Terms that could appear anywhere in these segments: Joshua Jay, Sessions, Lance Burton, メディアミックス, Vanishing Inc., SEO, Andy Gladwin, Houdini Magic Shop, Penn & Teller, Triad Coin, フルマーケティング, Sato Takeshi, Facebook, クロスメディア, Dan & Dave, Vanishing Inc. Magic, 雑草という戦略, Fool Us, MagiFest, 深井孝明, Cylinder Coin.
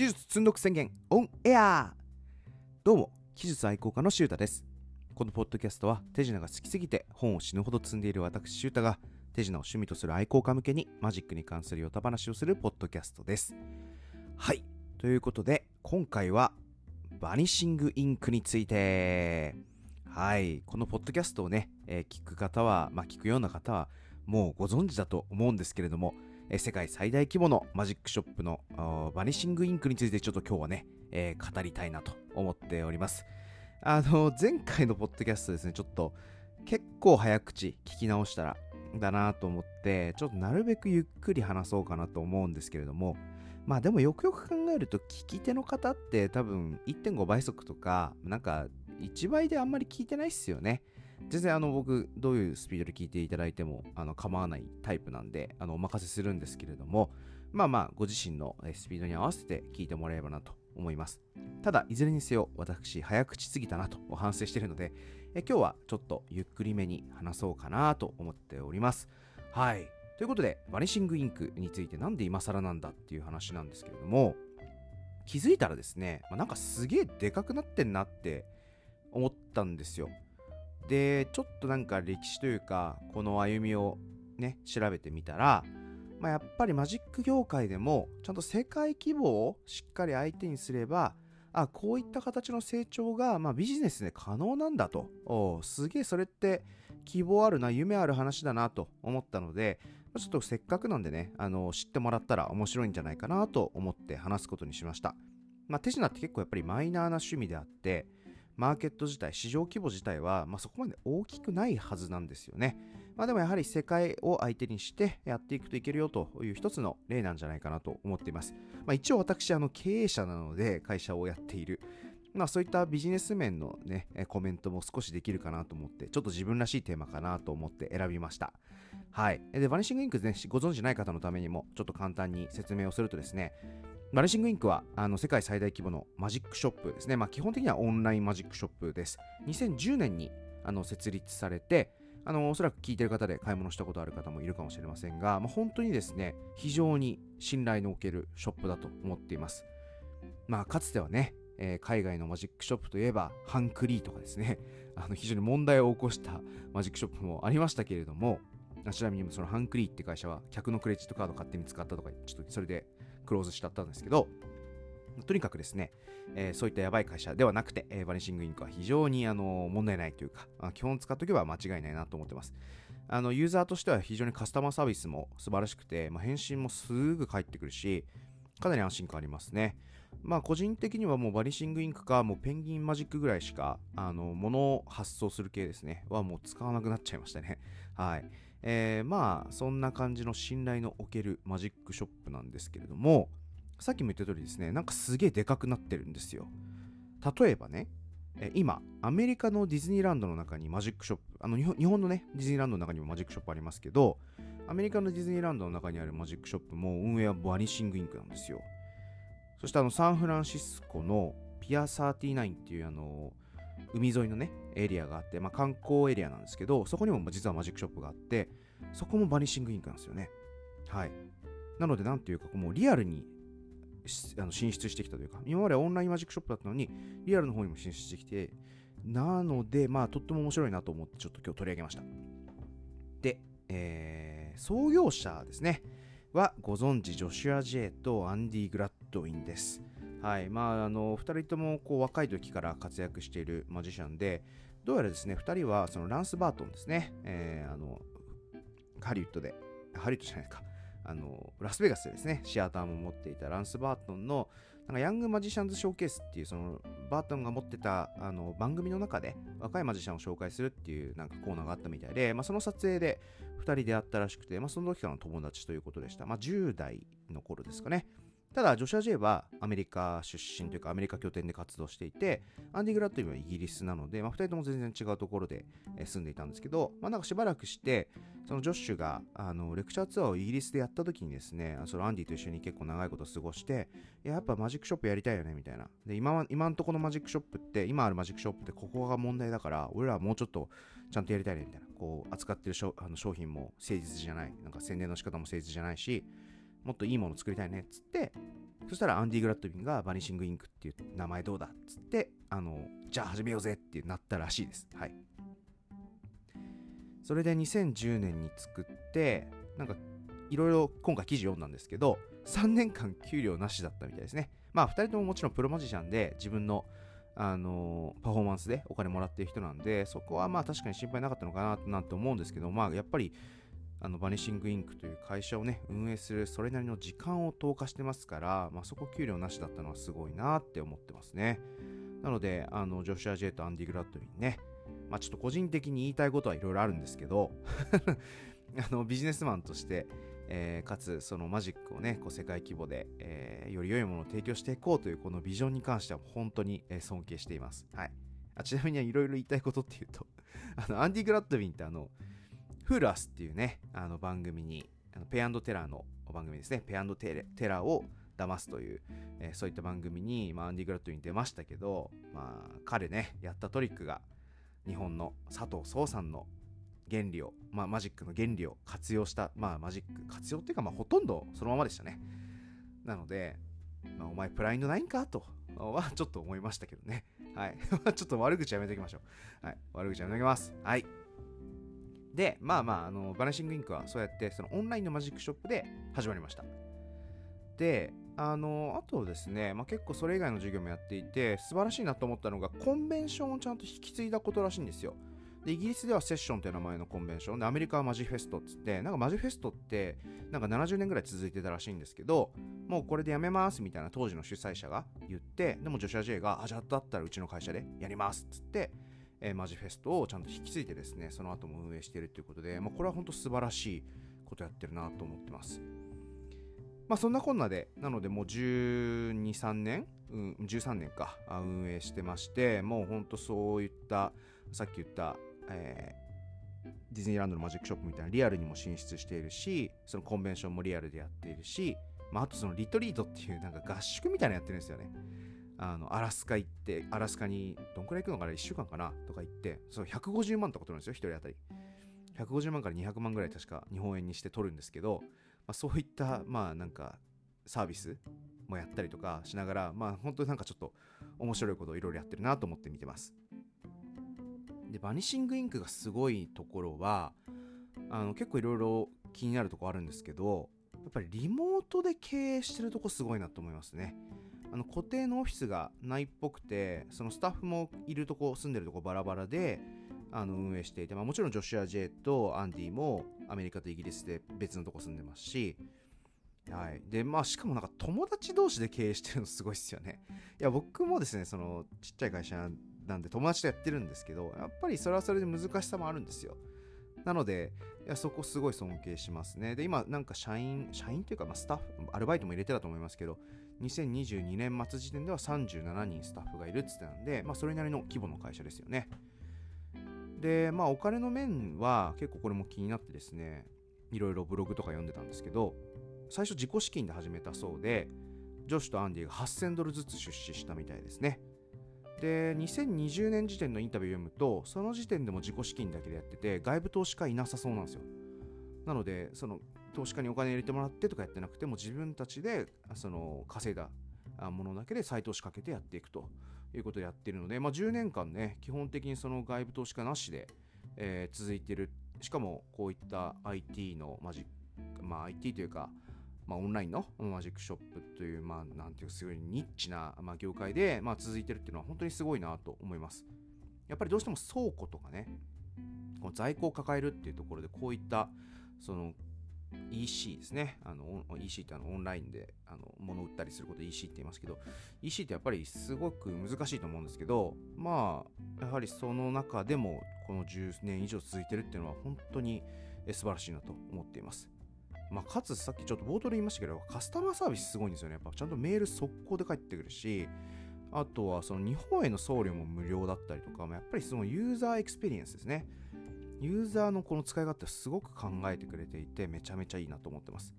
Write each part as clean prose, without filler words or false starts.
奇術積んどく宣言オンエア。どうも、奇術愛好家のシュータです。このポッドキャストは手品が好きすぎて本を死ぬほど積んでいる私シュータが、手品を趣味とする愛好家向けにマジックに関するヨタ話をするポッドキャストです。はい、ということで今回はVanishing Inc. について。はい、このポッドキャストをね、聞く方は、聞くような方はもうご存知だと思うんですけれども、世界最大規模のマジックショップのVanishing Inc. についてちょっと今日はね、語りたいなと思っております。前回のポッドキャストですね、ちょっと結構早口聞き直したらだなと思って、ちょっとなるべくゆっくり話そうかなと思うんですけれども、でもよくよく考えると聞き手の方って多分 1.5 倍速とかなんか1倍であんまり聞いてないっすよね。全然僕どういうスピードで聞いていただいても構わないタイプなんでお任せするんですけれども、ご自身のスピードに合わせて聞いてもらえればなと思います。ただいずれにせよ私早口すぎたなと反省しているので、今日はちょっとゆっくりめに話そうかなと思っております。はい、ということでVanishing Inc. についてなんで今更なんだっていう話なんですけれども、気づいたらですね、なんかすげえでかくなってんなって思ったんですよ。でちょっとなんか歴史というかこの歩みをね調べてみたら、やっぱりマジック業界でもちゃんと世界規模をしっかり相手にすれば、こういった形の成長が、ビジネスで可能なんだと。すげえそれって希望あるな、夢ある話だなと思ったので、ちょっとせっかくなんでね、知ってもらったら面白いんじゃないかなと思って話すことにしました。手品って結構やっぱりマイナーな趣味であって、マーケット自体、市場規模自体は、そこまで大きくないはずなんですよね。でもやはり世界を相手にしてやっていくといけるよという一つの例なんじゃないかなと思っています。一応私経営者なので会社をやっている。そういったビジネス面のねコメントも少しできるかなと思って、ちょっと自分らしいテーマかなと思って選びました。はい。で、Vanishing Inc. ね、ご存じない方のためにもちょっと簡単に説明をするとですね、Vanishing Inc. は世界最大規模のマジックショップですね。基本的にはオンラインマジックショップです。2010年に設立されて、おそらく聞いてる方で買い物したことある方もいるかもしれませんが、本当にですね、非常に信頼のおけるショップだと思っています。かつてはね、海外のマジックショップといえばハンクリーとかですね、非常に問題を起こしたマジックショップもありましたけれども、ちなみにそのハンクリーって会社は客のクレジットカード勝手に使ったとか、ちょっとそれでクローズしちゃったんですけど、とにかくですね、そういったやばい会社ではなくて、Vanishing Inc. は非常に問題ないというか、基本使っておけば間違いないなと思ってます。ユーザーとしては非常にカスタマーサービスも素晴らしくて、返信もすぐ返ってくるし、かなり安心感ありますね。個人的にはもうVanishing Inc. かもうペンギンマジックぐらいしか物を発送する系ですねはもう使わなくなっちゃいましたね。はい。そんな感じの信頼のおけるマジックショップなんですけれども、さっきも言った通りですね、なんかすげえでかくなってるんですよ。例えばね、今アメリカのディズニーランドの中にマジックショップ、日本のねディズニーランドの中にもマジックショップありますけど、アメリカのディズニーランドの中にあるマジックショップも運営はVanishing Inc.なんですよ。そしてサンフランシスコのピア39っていう海沿いのねエリアがあって、観光エリアなんですけど、そこにも実はマジックショップがあって、そこもVanishing Inc.なんですよね。はい。なのでなんていうか、もうリアルに進出してきたというか、今までオンラインマジックショップだったのにリアルの方にも進出してきて、なのでとっても面白いなと思ってちょっと今日取り上げました。で、創業者ですねはご存知ジョシュア・ジェイとアンディ・グラッドウィンです。はい。2人とも若い時から活躍しているマジシャンで、どうやらですね2人はそのランス・バートンですね、ラスベガスでですねシアターも持っていたランス・バートンのなんかヤングマジシャンズショーケースっていう、そのバートンが持ってた番組の中で若いマジシャンを紹介するっていうなんかコーナーがあったみたいで、その撮影で2人出会ったらしくて、その時からの友達ということでした。10代の頃ですかね。ただジョシュア・ジェイはアメリカ出身というかアメリカ拠点で活動していて、アンディ・グラッドウィンはイギリスなので、2人とも全然違うところで住んでいたんですけど、なんかしばらくしてそのジョッシュがレクチャーツアーをイギリスでやった時にですね、そのアンディと一緒に結構長いこと過ごして、やっぱマジックショップやりたいよねみたいな。で、今んとこのマジックショップって、今あるマジックショップってここが問題だから、俺らはもうちょっとちゃんとやりたいねみたいな。扱ってる商品も誠実じゃない、なんか宣伝の仕方も誠実じゃないし、もっといいもの作りたいねっつって、そしたらアンディ・グラッドウィンがバニシング・インクっていう名前どうだっつって、じゃあ始めようぜってなったらしいです。はい。それで2010年に作って、なんかいろいろ今回記事読んだんですけど、3年間給料なしだったみたいですね。まあ2人とももちろんプロマジシャンで自分のパフォーマンスでお金もらってる人なんで、そこはまあ確かに心配なかったのかななんて思うんですけど、まあやっぱりバニシングインクという会社をね運営するそれなりの時間を投下してますから、まあ、そこ給料なしだったのはすごいなって思ってますね。なのでジョシュア・ジェイとアンディ・グラッドウィンね、まあちょっと個人的に言いたいことはいろいろあるんですけどビジネスマンとして、かつそのマジックをねこう世界規模で、より良いものを提供していこうというこのビジョンに関しては本当に尊敬しています。はい。ちなみにいろいろ言いたいことっていうとアンディ・グラッドウィンってフールアスっていうね番組にペア&テラーの番組ですね、ペア&テラーを騙すという、そういった番組に、アンディ・グラッドウィン出ましたけど、まあ彼ねやったトリックが日本の佐藤壮さんの原理を、まあ、マジックの原理を活用した、まあ、マジック活用っていうか、まあ、ほとんどそのままでしたね。なので、まあ、お前プライドないんかとはちょっと思いましたけどね。はい。ちょっと悪口やめておきましょう。はい。悪口やめておきます。はい。で、まあまあ、バニシングインクはそうやってそのオンラインのマジックショップで始まりました。で、あとですね、まあ、結構それ以外の授業もやっていて素晴らしいなと思ったのが、コンベンションをちゃんと引き継いだことらしいんですよ。でイギリスではセッションという名前のコンベンションで、アメリカはマジフェストっつって、なんかマジフェストってなんか70年ぐらい続いてたらしいんですけど、もうこれでやめますみたいな当時の主催者が言って、でもジョシュア・ジェイが、じゃあだったらうちの会社でやりますっつって、マジフェストをちゃんと引き継いでですね、その後も運営しているということで、まあ、これは本当素晴らしいことやってるなと思ってます。まあそんなこんなで、なのでもう13年か運営してまして、もうほんとそういったさっき言った、ディズニーランドのマジックショップみたいなリアルにも進出しているし、そのコンベンションもリアルでやっているし、まああとそのリトリートっていうなんか合宿みたいなのやってるんですよね。アラスカ行って、アラスカにどんくらい行くのかな、1週間かなとか行って、そう150万とか取るんですよ、1人当たり150万から200万ぐらい確か日本円にして取るんですけど、まあ、そういった、まあなんかサービスもやったりとかしながら、まあ本当になんかちょっと面白いことをいろいろやってるなと思って見てます。で、バニシングインクがすごいところは、結構いろいろ気になるところあるんですけど、やっぱりリモートで経営してるとこすごいなと思いますね。固定のオフィスがないっぽくて、そのスタッフもいるとこ、住んでるとこバラバラで、運営していて、まあ、もちろんジョシュア・ジェイとアンディもアメリカとイギリスで別のとこ住んでますし、はい。で、まあ、しかもなんか友達同士で経営してるのすごいっすよね。いや、僕もですね、そのちっちゃい会社なんで友達とやってるんですけど、やっぱりそれはそれで難しさもあるんですよ。なので、いや、そこすごい尊敬しますね。で、今なんか社員というか、まあ、スタッフ、アルバイトも入れてたと思いますけど、2022年末時点では37人スタッフがいるっつってたんで、まあ、それなりの規模の会社ですよね。で、まあお金の面は結構これも気になってですね、いろいろブログとか読んでたんですけど、最初自己資金で始めたそうで、ジョシュとアンディが$8,000ずつ出資したみたいですね。で、2020年時点のインタビュー読むと、その時点でも自己資金だけでやってて、外部投資家いなさそうなんですよ。なので、その投資家にお金入れてもらってとかやってなくても、自分たちでその稼いだものだけで再投資かけてやっていくということでやってるので、まあ、10年間ね基本的にその外部投資家なしで、続いてる。しかもこういった IT のマジック、まあ、IT というか、まあ、オンラインのマジックショップという、まあ、なんていうすごいニッチな、まあ、業界で、まあ、続いてるっていうのは本当にすごいなと思います。やっぱりどうしても倉庫とかね、この在庫を抱えるっていうところで、こういったそのEC ですね。EC ってオンラインで物を売ったりすること EC って言いますけど、EC ってやっぱりすごく難しいと思うんですけど、まあ、やはりその中でもこの10年以上続いてるっていうのは本当に素晴らしいなと思っています。まあ、かつさっきちょっと冒頭で言いましたけど、カスタマーサービスすごいんですよね。やっぱちゃんとメール速攻で返ってくるし、あとはその日本への送料も無料だったりとか、やっぱりそのユーザーエクスペリエンスですね。ユーザーのこの使い勝手をすごく考えてくれていて、めちゃめちゃいいなと思ってます。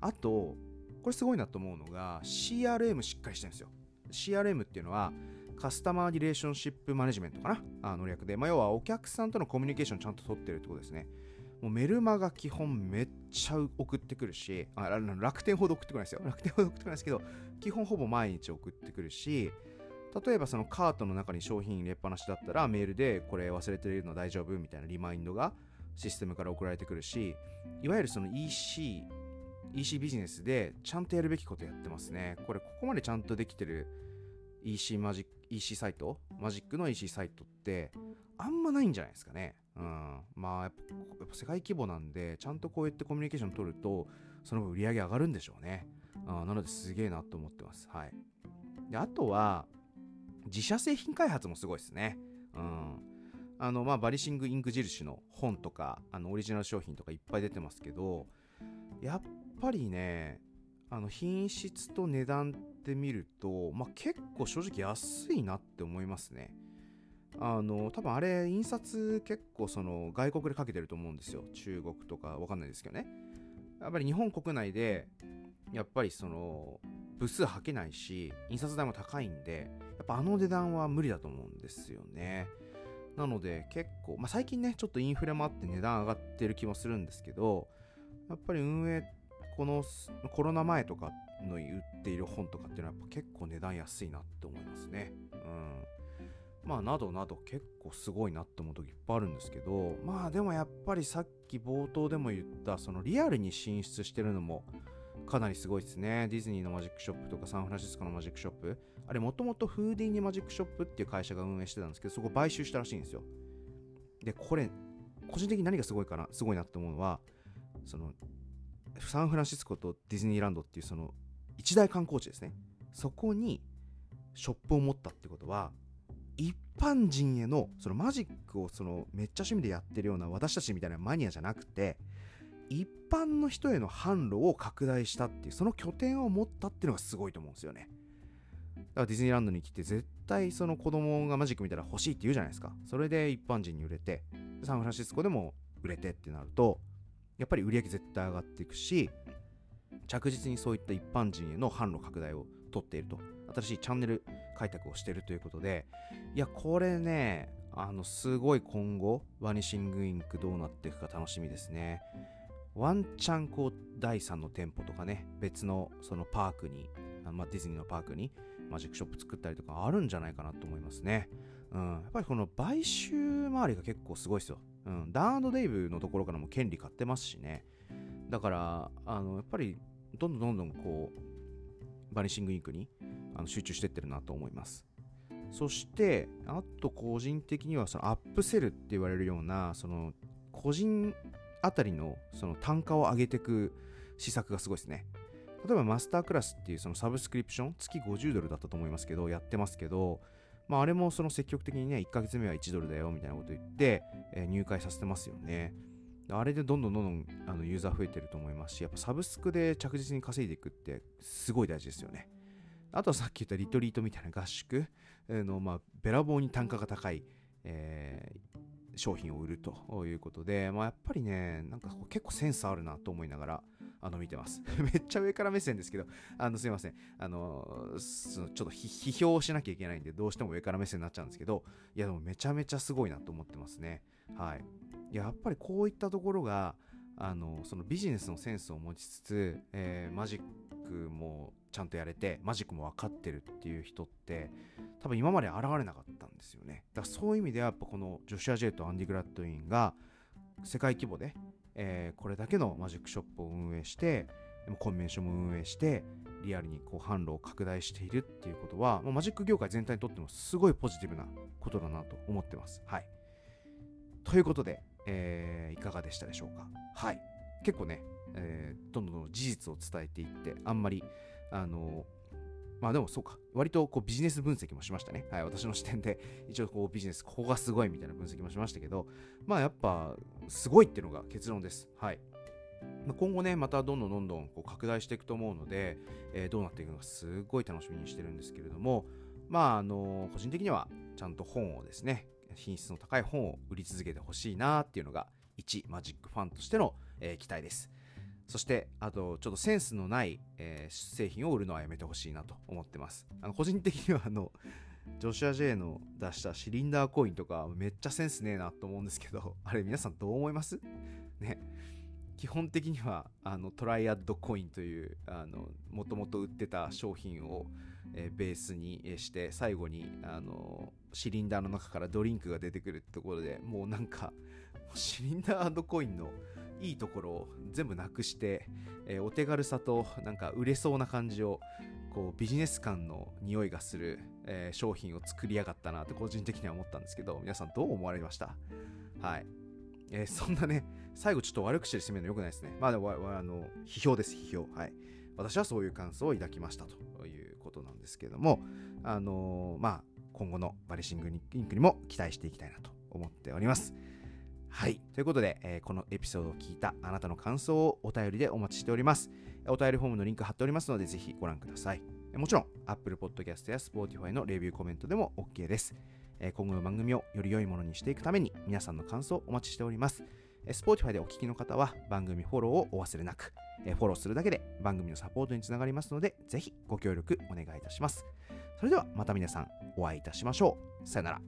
あと、これすごいなと思うのが、CRM しっかりしてるんですよ。CRM っていうのは、カスタマーリレーションシップマネジメントかな、の略で、まあ、要はお客さんとのコミュニケーションちゃんと取ってるってことですね。もうメルマが基本めっちゃ送ってくるし、楽天ほど送ってこないですよ。楽天ほど送ってこないですけど、基本ほぼ毎日送ってくるし、例えばそのカートの中に商品入れっぱなしだったらメールでこれ忘れてるの大丈夫みたいなリマインドがシステムから送られてくるし、いわゆるその EC ビジネスでちゃんとやるべきことやってますね。ここまでちゃんとできてる EC サイト、マジックの EC サイトってあんまないんじゃないですかね。うん、まあやっぱ世界規模なんで、ちゃんとこうやってコミュニケーション取るとその分売り上げ上がるんでしょうね。なのですげえなと思ってます。はい。で、あとは自社製品開発もすごいですね。うん。Vanishing Inc. 印の本とか、オリジナル商品とかいっぱい出てますけど、やっぱりね、品質と値段って見ると、結構正直安いなって思いますね。多分あれ、印刷結構その外国でかけてると思うんですよ。中国とかわかんないですけどね。やっぱり日本国内で、やっぱりその、部数はけないし、印刷代も高いんで、やっぱ値段は無理だと思うんですよね。なので結構、最近ね、ちょっとインフレもあって値段上がってる気もするんですけど、やっぱり運営、このコロナ前とかの売っている本とかっていうのはやっぱ結構値段安いなって思いますね。うん。などなど結構すごいなって思う時いっぱいあるんですけど、でもやっぱりさっき冒頭でも言った、そのリアルに進出してるのも、かなりすごいですね。ディズニーのマジックショップとかサンフランシスコのマジックショップ、あれもともとフーディーニマジックショップっていう会社が運営してたんですけど、そこ買収したらしいんですよ。で、これ個人的に何がすごいなって思うのは、そのサンフランシスコとディズニーランドっていうその一大観光地ですね。そこにショップを持ったってことは、一般人へのそのマジックをそのめっちゃ趣味でやってるような私たちみたいなマニアじゃなくて、一般の人への販路を拡大したっていう、その拠点を持ったっていうのがすごいと思うんですよね。だからディズニーランドに来て絶対その子供がマジック見たら欲しいって言うじゃないですか。それで一般人に売れて、サンフランシスコでも売れてってなると、やっぱり売り上げ絶対上がっていくし、着実にそういった一般人への販路拡大を取っていると、新しいチャンネル開拓をしているということで、いやこれね、すごい今後ワニシングインクどうなっていくか楽しみですね。ワンチャンこう第3の店舗とかね、別のそのパークに、ディズニーのパークにマジックショップ作ったりとかあるんじゃないかなと思いますね。やっぱりこの買収周りが結構すごいですよ。ダン&デイブのところからも権利買ってますしね。だからやっぱりどんどんこうバニシングインクに集中してってるなと思います。そしてあと個人的にはそのアップセルって言われるようなその個人あたりのその単価を上げていく施策がすごいですね。例えばマスタークラスっていうそのサブスクリプション、月50ドルだったと思いますけど、やってますけど、あれもその積極的にね、1ヶ月目は1ドルだよみたいなこと言って、入会させてますよね。あれでどんどんユーザー増えてると思いますし、やっぱサブスクで着実に稼いでいくってすごい大事ですよね。あとはさっき言ったリトリートみたいな合宿の、べらぼうに単価が高い、商品を売るということで、やっぱりね、なんか結構センスあるなと思いながら、見てます。めっちゃ上から目線ですけど、すいません。ちょっと批評しなきゃいけないんで、どうしても上から目線になっちゃうんですけど、いやでもめちゃめちゃすごいなと思ってますね。はい。いや、やっぱりこういったところが、そのビジネスのセンスを持ちつつ、マジックもちゃんとやれて、マジックも分かってるっていう人って多分今まで現れなかったんですよね。だからそういう意味ではやっぱこのジョシュア・ジェイとアンディ・グラッドウィンが世界規模で、これだけのマジックショップを運営して、コンベンションも運営して、リアルにこう販路を拡大しているっていうことは、もうマジック業界全体にとってもすごいポジティブなことだなと思ってます。はい。ということで、いかがでしたでしょうか。はい。結構ね、どんどん事実を伝えていって、あんまり、でもそうか、割とこうビジネス分析もしましたね。はい。私の視点で、一応こうビジネス、ここがすごいみたいな分析もしましたけど、やっぱ、すごいっていうのが結論です。はい。今後ね、またどんどんこう拡大していくと思うので、どうなっていくのかすごい楽しみにしてるんですけれども、個人的には、ちゃんと本をですね、品質の高い本を売り続けてほしいなっていうのが一マジックファンとしての、期待です。そしてあとちょっとセンスのない、製品を売るのはやめてほしいなと思ってます。個人的にはジョシュア・ジェイの出したシリンダーコインとかめっちゃセンスねえなと思うんですけど、あれ皆さんどう思いますね。基本的にはトライアッドコインというもともと売ってた商品を、ベースにして最後にシリンダーの中からドリンクが出てくるってところでもうなんかシリンダー&コインのいいところを全部なくして、お手軽さとなんか売れそうな感じをこうビジネス感の匂いがする、商品を作りやがったなって個人的には思ったんですけど、皆さんどう思われました？はい。そんなね、最後ちょっと悪口で攻めるの良くないですね。まあでも批評です、批評。はい。私はそういう感想を抱きましたということなんですけれども、まあ、今後のバニシングインクにも期待していきたいなと思っております。はい。ということで、このエピソードを聞いたあなたの感想をお便りでお待ちしております。お便りフォームのリンク貼っておりますので、ぜひご覧ください。もちろん、Apple Podcast や Spotify のレビューコメントでも OK です。今後の番組をより良いものにしていくために皆さんの感想をお待ちしております。 Spotify でお聞きの方は番組フォローをお忘れなく。フォローするだけで番組のサポートにつながりますので、ぜひご協力お願いいたします。それではまた皆さんお会いいたしましょう。さよなら。